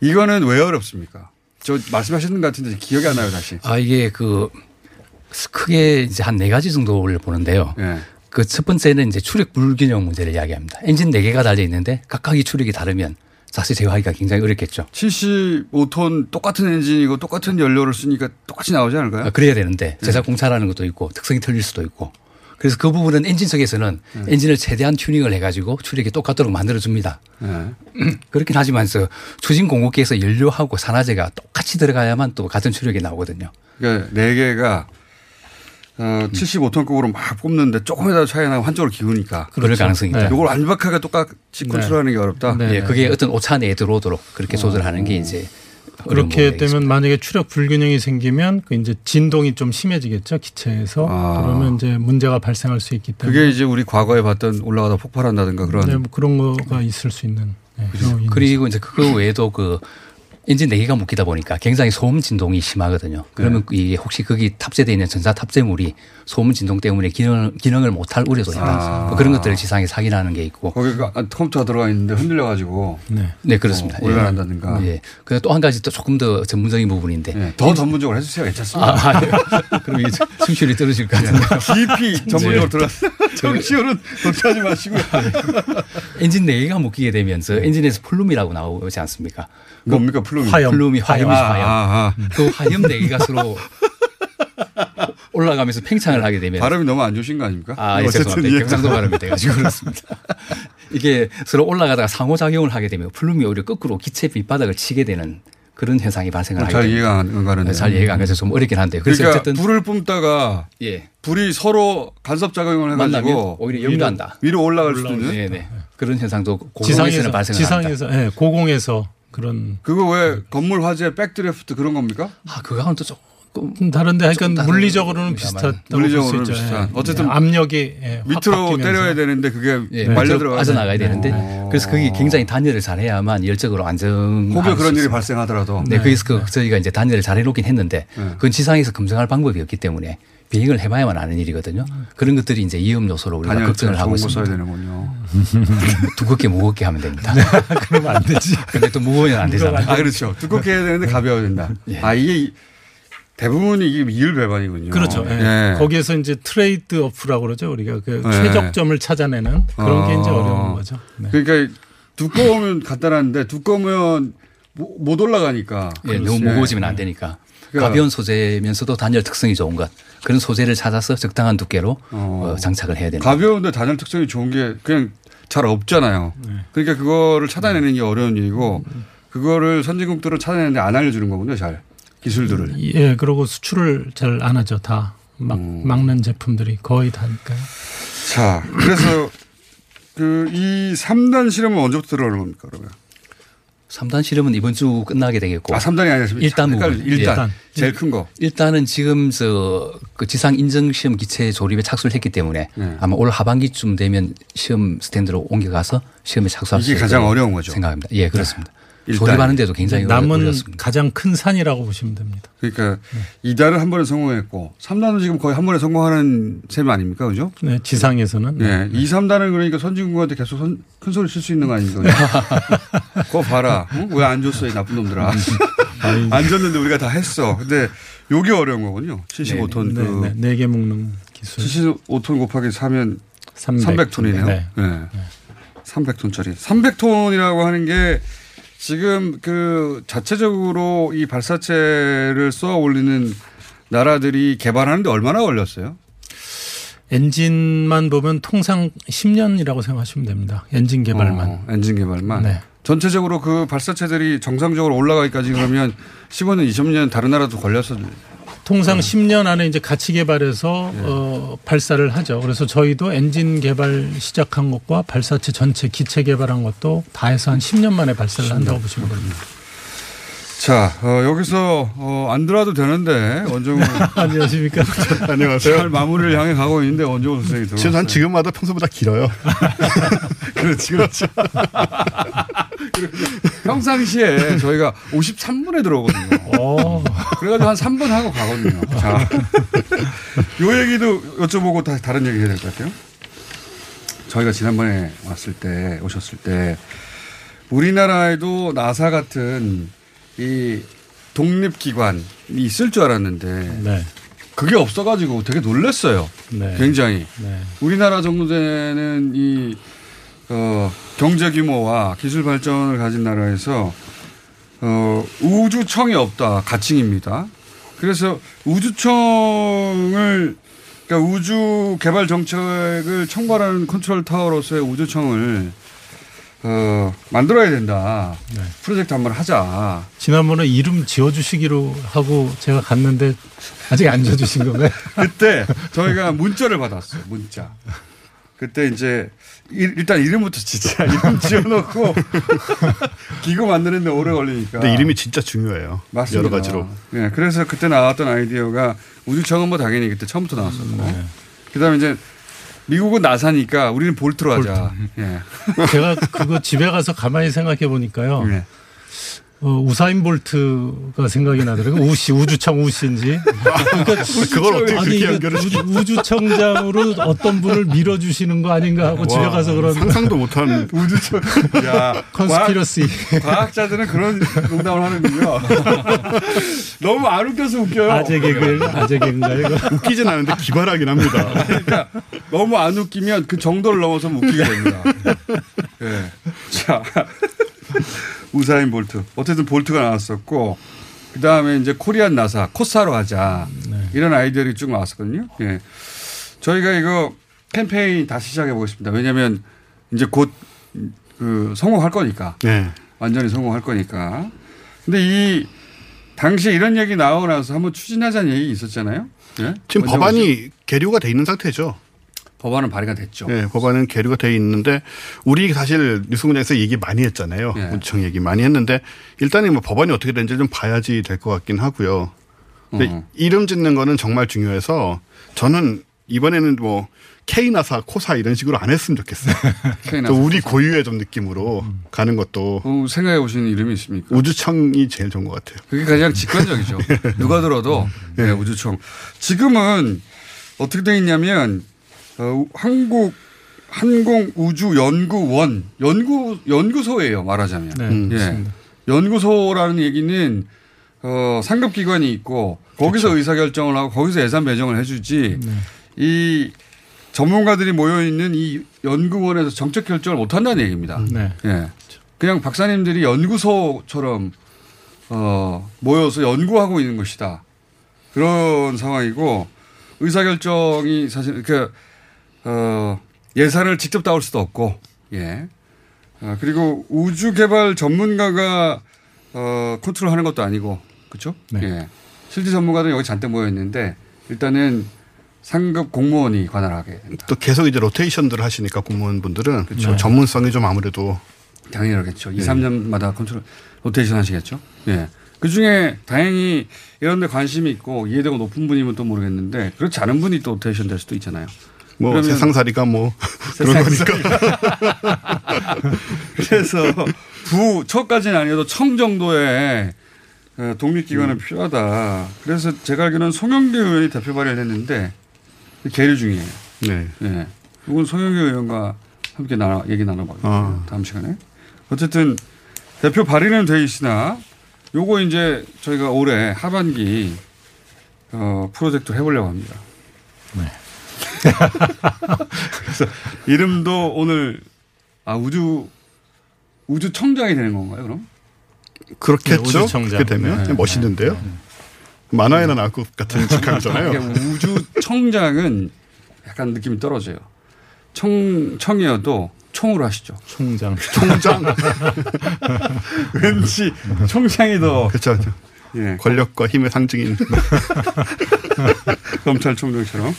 이거는 왜 어렵습니까? 저 말씀하시는 것 같은데 기억이 안 나요, 다시. 아, 이게 그 크게 이제 한 네 가지 정도를 보는데요. 네. 그 첫 번째는 이제 추력 불균형 문제를 이야기합니다. 엔진 네 개가 달려 있는데 각각의 추력이 다르면 사실 제어하기가 굉장히 어렵겠죠. 칠십오 톤 똑같은 엔진이고 똑같은 연료를 쓰니까 똑같이 나오지 않을까요? 아, 그래야 되는데 제작 공차라는 것도 있고 특성이 틀릴 수도 있고 그래서 그 부분은 엔진 측에서는 네. 엔진을 최대한 튜닝을 해가지고 추력이 똑같도록 만들어줍니다. 네. 그렇긴 하지만 추진공업기에서 연료하고 산화제가 똑같이 들어가야만 또 같은 추력이 나오거든요. 그러니까 네 개가 어 칠십오 톤급으로 막 뽑는데 조금이라도 차이 나고 한쪽으로 기우니까. 그럴 그렇죠. 가능성이 있다. 네. 이걸 완벽하게 똑같이 컨트롤하는 네. 게 어렵다. 네. 네. 그게 어떤 오차 내에 들어오도록 그렇게 조절하는 오. 게 이제. 그렇게 되면 있습니다. 만약에 추력 불균형이 생기면 그 이제 진동이 좀 심해지겠죠 기체에서. 아. 그러면 이제 문제가 발생할 수 있기 때문에. 그게 이제 우리 과거에 봤던 올라가다 폭발한다든가 그런. 네, 뭐 그런 거가 있을 수 있는. 네, 그렇죠. 그리고 이제 그 외에도 그 엔진 네 개가 묶이다 보니까 굉장히 소음 진동이 심하거든요. 그러면 네. 이게 혹시 거기 탑재되어 있는 전자 탑재물이 소음 진동 때문에 기능, 기능을 못할 우려도 있다. 아. 뭐 그런 것들을 지상에서 확인하는 게 있고. 거기가 컴퓨터가 들어가 있는데 흔들려 가지고. 네. 네, 그렇습니다. 뭐 올라간다든가. 예. 예. 그래서 또 한 가지 또 조금 더 전문적인 부분인데. 예. 더 전문적으로 해주세요. 괜찮습니다. 아, 아, 예. 그럼 이제 숨쉬율이 떨어질 것 같은데요. 깊이 전문적으로 들어갔어요. 숨쉬율은 걱정하지 마시고요. 엔진 네 개가 묶이게 되면서 엔진에서 폴룸이라고 나오지 않습니까? 뭡니까? 그 플룸이. 화염. 플룸이 화염이 화염. 화염. 아, 아. 그 화염 네 개가 서로 올라가면서 팽창을 하게 되면. 발음이 너무 안 좋으신 거 아닙니까? 아, 예, 죄송합니다. 예. 경상도 발음이 돼가지고 그렇습니다. 이게 서로 올라가다가 상호작용을 하게 되면 플룸이 오히려 거꾸로 기체 밑바닥을 치게 되는 그런 현상이 발생을 하게 됩니다. 잘 이해가 안 가는데. 잘 이해가 안 가서 좀 어렵긴 한데. 그래서 그러니까 어쨌든 불을 뿜다가 예. 불이 서로 간섭작용을 해가지고 오히려 역류한다. 위로 올라갈 수도 있는. 네, 네. 그런 현상도 고공에서는 발생을 합니다. 지상에서. 네, 고공에서. 그런 그거 왜 건물 화재 백드래프트 그런 겁니까? 아, 그거는 또 조금 다른데 그러니까 물리적으로는 비슷하다고 볼 수 있죠. 비슷한. 어쨌든 네. 압력이 네. 밑으로 바뀌면서. 때려야 되는데 그게 네. 말려 들어가서 빠져나가야 되는데 오. 그래서 그게 굉장히 단열을 잘해야만 열적으로 안정. 혹여 그런 일이 발생하더라도. 네, 네. 그래서 그 저희가 이제 단열을 잘해놓긴 했는데 네. 그건 지상에서 검증할 방법이 없기 때문에 비행을 해봐야만 아는 일이거든요. 그런 것들이 이제 위험 요소로 우리가 걱정을 하고 있습니다. 써야 되는군요. 두껍게 무겁게 하면 됩니다. 네, 그러면 안 되지. 근데 또 무거우면 안 되잖아요. 아, 그렇죠. 두껍게 해야 되는데 가벼워야 된다. 예. 아, 이게 대부분이 이게 이율배반이군요. 그렇죠. 네. 네. 거기에서 이제 트레이드 오프라고 그러죠. 우리가 그 네. 최적점을 찾아내는 그런 게 아. 이제 어려운 거죠. 네. 그러니까 두꺼우면 간단한데 두꺼우면 못 올라가니까. 네, 너무 무거워지면 안 되니까. 그러니까. 가벼운 소재면서도 단열 특성이 좋은 것. 그런 소재를 찾아서 적당한 두께로 어. 장착을 해야 되는 가벼운데 단열 특성이 좋은 게 그냥 잘 없잖아요. 네. 그러니까 그거를 찾아내는 게 어려운 일이고 그거를 선진국들은 찾아내는데 안 알려주는 거군요. 잘. 기술들을. 예, 그러고 수출을 잘 안 하죠. 다 막, 음. 막는 제품들이 거의 다니까요. 자, 그래서 그 이 삼 단 실험은 언제부터 들어가는 겁니까 그러면? 삼 단 실험은 이번 주 끝나게 되겠고. 아, 삼 단이 아니었습니까? 일단 부분. 일단. 제일 큰 거. 일단은 지금 저 그 지상 인증 시험 기체 조립에 착수를 했기 때문에 네. 아마 올 하반기쯤 되면 시험 스탠드로 옮겨가서 시험에 착수할 수 있는 이게 가장 어려운 거죠. 생각합니다. 예, 그렇습니다. 네. 조립하는데도 굉장히 남은 어려웠습니다. 가장 큰 산이라고 보시면 됩니다. 그러니까 네. 이 단을 한 번에 성공했고 삼 단은 지금 거의 한 번에 성공하는 셈 아닙니까? 그죠? 네. 지상에서는. 네. 이, 삼 단은 그러니까 선진국한테 계속 선, 큰 소리 칠 수 있는 거 아닌가요? 그거 봐라. 응? 왜 안 줬어 이 나쁜 놈들아. 안 줬는데 우리가 다 했어. 근데 요게 어려운 거군요. 칠십오 톤. 네. 그 네. 네 개 묶는 기술. 칠십오 톤 곱하기 사면 삼백. 삼백 톤이네요. 네. 네. 네. 삼백 톤짜리. 삼백 톤이라고 하는 게 지금 그 자체적으로 이 발사체를 쏘아 올리는 나라들이 개발하는데 얼마나 걸렸어요? 엔진만 보면 통상 십 년이라고 생각하시면 됩니다. 엔진 개발만. 어, 엔진 개발만. 네. 전체적으로 그 발사체들이 정상적으로 올라가기까지 그러면 십오 년, 이십 년 다른 나라도 걸렸어요. 통상 어. 십 년 안에 이제 같이 개발해서 예. 어, 발사를 하죠. 그래서 저희도 엔진 개발 시작한 것과 발사체 전체 기체 개발한 것도 다 해서 한 십 년 만에 발사를 십 년. 한다고 보시면 됩니다. 자, 어, 여기서 어, 안 들어와도 되는데 원종우 안녕하십니까? 안녕하세요. 마무리를 향해 가고 있는데 원종우 선생님 들어오세요. 난 지금마다 평소보다 길어요. 그렇지, 그렇지. 평상시에 저희가 오십삼 분에 들어오거든요. 오. 그래가지고 한 삼 분 하고 가거든요. 자, 요 얘기도 여쭤보고 다 다른 얘기 해야 될 것 같아요. 저희가 지난번에 왔을 때 오셨을 때 우리나라에도 나사 같은 이 독립기관이 있을 줄 알았는데 네. 그게 없어가지고 되게 놀랐어요. 네. 굉장히. 네. 우리나라 정도는 이 어, 경제 규모와 기술 발전을 가진 나라에서 어, 우주청이 없다. 가칭입니다. 그래서 우주청을 그러니까 우주 개발 정책을 총괄하는 컨트롤 타워로서의 우주청을 어, 만들어야 된다. 네. 프로젝트 한번 하자. 지난번에 이름 지어주시기로 하고 제가 갔는데 아직 안 지어주신 건가요? 그때 저희가 문자를 받았어요. 문자. 그때 이제 일단 이름부터 진짜 이름 지어놓고 기구 만드는데 오래 걸리니까. 근데 이름이 진짜 중요해요. 맞습니다. 여러 가지로. 네, 그래서 그때 나왔던 아이디어가 우주청은 뭐 당연히 그때 처음부터 나왔었고. 네. 그다음에 이제 미국은 나사니까 우리는 볼트로 볼트. 하자. 네. 제가 그거 집에 가서 가만히 생각해 보니까요. 네. 어, 우사인 볼트가 생각이 나더라고요. 우씨, 우주청 우씨인지. 그러니까 그걸 어떻게 아니, 연결을 우주, 우주청장으로 어떤 분을 밀어주시는 거 아닌가 하고 와, 집에 가서 그런. 상상도 못하는 우주청. 야, 컨스피러시. 과학, 과학자들은 그런 농담을 하는군요. 너무 안 웃겨서 웃겨요. 아재 개그, 아재 개그인가 이거. 웃기진 않은데 기발하긴 합니다. 그러니까 너무 안 웃기면 그 정도를 넘어서 웃기게 됩니다. 네. 자. 우사인 볼트. 어쨌든 볼트가 나왔었고 그다음에 이제 코리안 나사 코사로 하자. 네. 이런 아이디어들이 쭉 나왔었거든요. 예. 저희가 이거 캠페인 다시 시작해 보겠습니다. 왜냐하면 이제 곧 그 성공할 거니까. 네. 완전히 성공할 거니까. 근데 이 당시에 이런 얘기 나오고 나서 한번 추진하자는 얘기 있었잖아요. 예? 지금 법안이 오신? 계류가 돼 있는 상태죠. 법안은 발의가 됐죠. 네, 법안은 계류가 되어 있는데 우리 사실 뉴스공장에서 얘기 많이 했잖아요. 네. 우주청 얘기 많이 했는데 일단은 뭐 법안이 어떻게 되는지 좀 봐야지 될 것 같긴 하고요. 근데 어. 이름 짓는 거는 정말 중요해서 저는 이번에는 뭐 K나사, 코사 이런 식으로 안 했으면 좋겠어요. 또 우리 고유의 좀 느낌으로 음. 가는 것도. 어, 생각해 보시는 이름이 있습니까? 우주청이 제일 좋은 것 같아요. 그게 가장 직관적이죠. 누가 들어도 네. 네, 우주청. 지금은 어떻게 되어 있냐면 어, 한국 항공우주연구원 연구 연구소예요 말하자면. 네, 음. 예. 연구소라는 얘기는 어, 상급 기관이 있고 거기서 그렇죠. 의사결정을 하고 거기서 예산 배정을 해주지 네. 이 전문가들이 모여있는 이 연구원에서 정책 결정을 못한다는 얘기입니다. 네. 예. 그냥 박사님들이 연구소처럼 어, 모여서 연구하고 있는 것이다. 그런 상황이고 의사결정이 사실 그, 어, 예산을 직접 따올 수도 없고 예. 어, 그리고 우주개발 전문가가 어, 컨트롤하는 것도 아니고 그렇죠? 네. 예. 실제 전문가들은 여기 잔뜩 모여있는데 일단은 상급 공무원이 관할하게 된다. 또 계속 이제 로테이션들을 하시니까 공무원분들은 그렇죠. 네. 전문성이 좀 아무래도 당연히 그렇겠죠. 네. 이, 삼 년마다 컨트롤 로테이션 하시겠죠. 예. 그중에 다행히 이런 데 관심이 있고 이해도가 높은 분이면 또 모르겠는데 그렇지 않은 분이 또 로테이션 될 수도 있잖아요. 뭐 세상살이가 뭐 세상 그런 거니까. 그래서 부 처까지는 아니어도 청 정도의 독립기관은 음. 필요하다. 그래서 제가 알기로는 송영규 의원이 대표 발의를 했는데 계류 중이에요. 네. 네. 이건 송영규 의원과 함께 나눠, 얘기 나눠봐야겠네요. 아. 다음 시간에. 어쨌든 대표 발의는 돼 있으나 요거 이제 저희가 올해 하반기 어, 프로젝트를 해보려고 합니다. 네. 그래서 이름도 오늘 아 우주 우주청장이 되는 건가요, 그럼? 그렇겠죠. 네, 그렇게 되면 네, 멋있는데요. 네, 네. 만화에나 나올 것 같은 직함이잖아요. 우주청장은 약간 느낌이 떨어져요. 청, 청이어도 총으로 하시죠. 총장. 총장. 왠지 총장이 더. 그렇죠. 예. 권력과 힘의 상징인. 검찰총장처럼.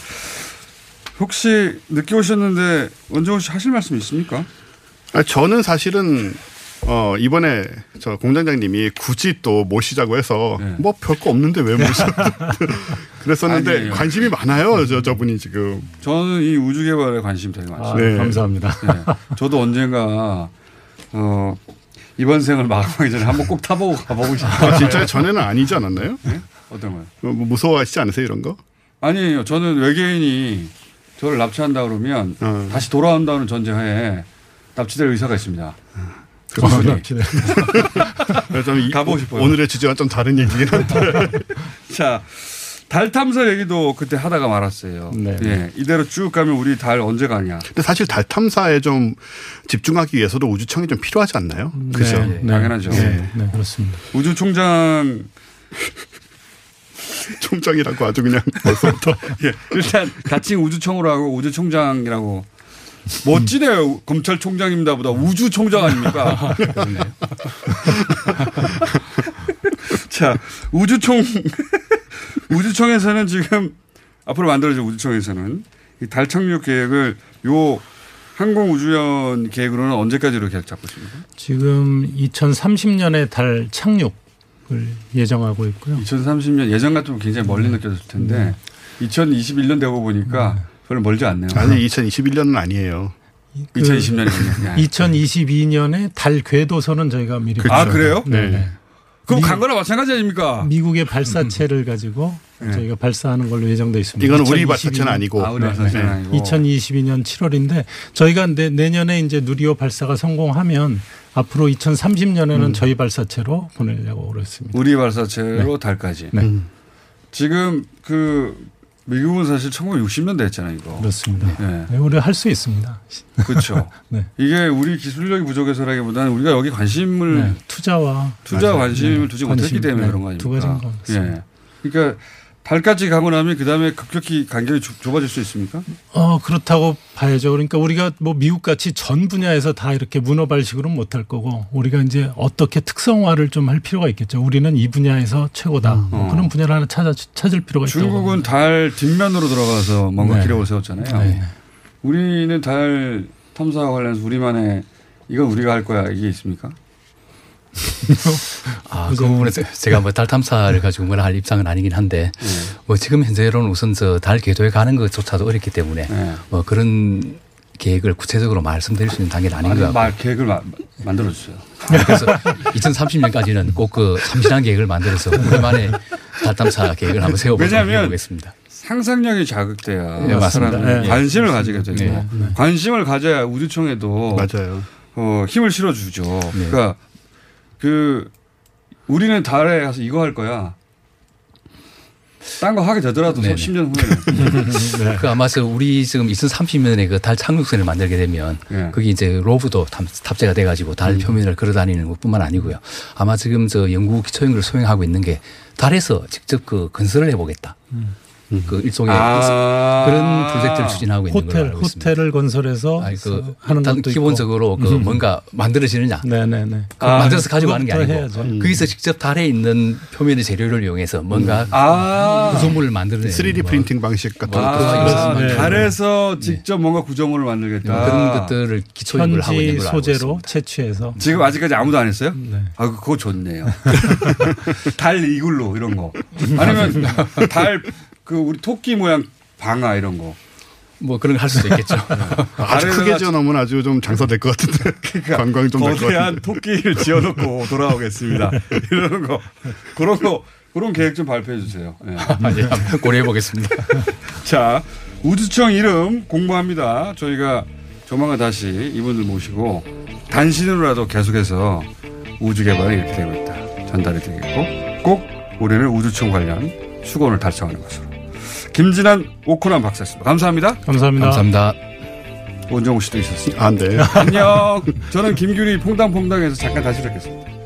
혹시 늦게 오셨는데 원종우 씨 하실 말씀 있습니까? 아, 저는 사실은 어, 이번에 저 공장장님이 굳이 또 모시자고 해서 네. 뭐 별거 없는데 왜 모시자고 그랬었는데 아니에요. 관심이 많아요. 저, 저분이 지금. 저는 이 우주개발에 관심이 되게 많습니다. 아, 네. 감사합니다. 네. 저도 언젠가 어, 이번 생을 마감하기 전에 한번 꼭 타보고 가보고 싶어요. 아, 진짜 전에는 아니지 않았나요? 네? 어떤 거요? 뭐, 무서워하시지 않으세요 이런 거? 아니에요. 저는 외계인이 저를 납치한다 그러면 어. 다시 돌아온다는 전제하에 납치될 의사가 있습니다. 좀 가보고 싶어요. 오늘의 주제와 좀 다른 얘기긴 한데. 자, 달 탐사 얘기도 그때 하다가 말았어요. 네. 예, 이대로 쭉 가면 우리 달 언제 가냐. 근데 사실 달 탐사에 좀 집중하기 위해서도 우주청이 좀 필요하지 않나요? 네. 그죠? 네. 당연하죠. 네. 네, 그렇습니다. 우주총장 총장이라고 아주 그냥 벌써부터 예. 일단 같이 우주청으로 하고 우주총장이라고. 멋지네요. 검찰총장입니다 보다 우주총장 아닙니까? 자, 우주총, 우주청에서는 지금 앞으로 만들어질 우주청에서는 이 달 착륙 계획을 요 항공우주연 계획으로는 언제까지로 계획 잡고 있습니까? 지금 이천삼십 년에 달 착륙을 예정하고 있고요. 이천삼십 년 예전 같으면 굉장히 멀리 음. 느껴졌을 텐데 음. 이천이십일 년 되고 보니까 음. 별로 멀지 않네요. 아니 이천이십일 년은 아니에요. 그 이천이십 년이군요. 이천이십이 년에 달 궤도선은 저희가 미리. 그렇죠. 아 그래요? 네. 네. 그럼 간 거랑 마찬가지 아닙니까? 미국의 발사체를 가지고 네. 저희가 발사하는 걸로 예정돼 있습니다. 이건 우리 발사체는 아니고. 아, 우리 발사체는 네. 아니고. 이천이십이 년 칠월인데 저희가 내년에 이제 누리호 발사가 성공하면 앞으로 이천삼십 년에는 음. 저희 발사체로 보내려고 그랬습니다. 우리 발사체로 네. 달까지. 네. 음. 지금 그. 미국은 사실 천구백육십 년대 했잖아요, 이거. 그렇습니다. 네. 네, 우리 할 수 있습니다. 그렇죠. 네. 이게 우리 기술력이 부족해서라기보다는 우리가 여기 관심을 네, 투자와 투자 맞아요. 관심을 네. 두지 관심, 못했기 때문에 네. 그런 거 아닙니까? 두 가지인 것 같습니다. 네. 그러니까 달까지 가고 나면 그 다음에 급격히 간격이 좁아질 수 있습니까? 어 그렇다고 봐야죠. 그러니까 우리가 뭐 미국 같이 전 분야에서 다 이렇게 문어발식으로는 못할 거고 우리가 이제 어떻게 특성화를 좀 할 필요가 있겠죠. 우리는 이 분야에서 최고다. 음. 뭐 그런 분야를 하나 찾아 찾을 필요가 있죠. 중국은 달 뒷면으로 들어가서 뭔가 네. 기록을 세웠잖아요. 네. 우리는 달 탐사와 관련해서 우리만의 이건 우리가 할 거야 이게 있습니까? 아, 그 부분에서 제가 뭐 달 탐사를 가지고 뭐라 할 입장은 아니긴 한데, 네. 뭐 지금 현재로는 우선 저 달 궤도에 가는 것조차도 어렵기 때문에, 네. 뭐 그런 계획을 구체적으로 말씀드릴 수 있는 단계는 아닌 것 같고. 말 계획을 마, 만들어 주세요. 그래서 이천삼십 년까지는 꼭 그 참신한 계획을 만들어서 우리만의 달 탐사 계획을 한번 세워보겠습니다. 상상력이 자극돼야 네, 맞습니다. 네. 관심을 네. 가지게 되고, 네. 네. 관심을 가져야 우주청에도 맞아요. 어, 힘을 실어주죠. 네. 그러니까. 그 우리는 달에 가서 이거 할 거야. 딴 거 하게 되더라도 십 년 후에는. 네. 그 아마 우리 지금 이천삼십 년에 그 달 착륙선을 만들게 되면 네. 그게 이제 로브도 탑재가 돼가지고 달 표면을 음. 걸어다니는 것뿐만 아니고요. 아마 지금 저 연구 기초연구를 소행하고 있는 게 달에서 직접 그 건설을 해보겠다. 음. 그 일종의 아~ 그런 프로젝트를 추진하고 있는 호텔, 걸로 알고 있습니다. 호텔을 건설해서 아니, 그 하는 것도 있고. 기본적으로 그 뭔가 만들어지느냐. 네네네. 아, 만들어서 가지고 가는 게 아니고 해야죠. 거기서 직접 달에 있는 표면의 재료를 이용해서 뭔가 아~ 구조물을 만들어내는. 쓰리디 프린팅 방식 같은 아~ 것도. 아~ 네. 달에서 직접 네. 뭔가 구조물을 만들겠다. 그런 것들을 기초인을 하고 있는 걸로 알고 있습니다. 현지 소재로 채취해서. 지금 아직까지 아무도 안 했어요? 네. 아, 그거 좋네요. 달 이글루 이런 거. 아니면 달. 그 우리 토끼 모양 방아 이런 거. 뭐 그런 거 할 수도 있겠죠. 아주 크게 지어놓으면 아주 좀 장사될 것 같은데. 그러니까 관광이 좀 될 것 같은데. 거대한 토끼를 지어놓고 돌아오겠습니다. 이런 거. 그런 거. 그런 계획 좀 발표해 주세요. 네. 예, 고려해 보겠습니다. 자, 우주청 이름 공모합니다. 저희가 조만간 다시 이분들 모시고 단신으로라도 계속해서 우주 개발이 이렇게 되고 있다. 전달해 드리겠고 꼭 올해는 우주청 관련 수건을 달성하는 것으로. 김진한, 옥호남 박사였습니다. 감사합니다. 감사합니다. 감사합니다. 원종우 씨도 있었습니다. 안 돼. 안녕. 저는 김규리 퐁당퐁당에서 잠깐 다시 뵙겠습니다.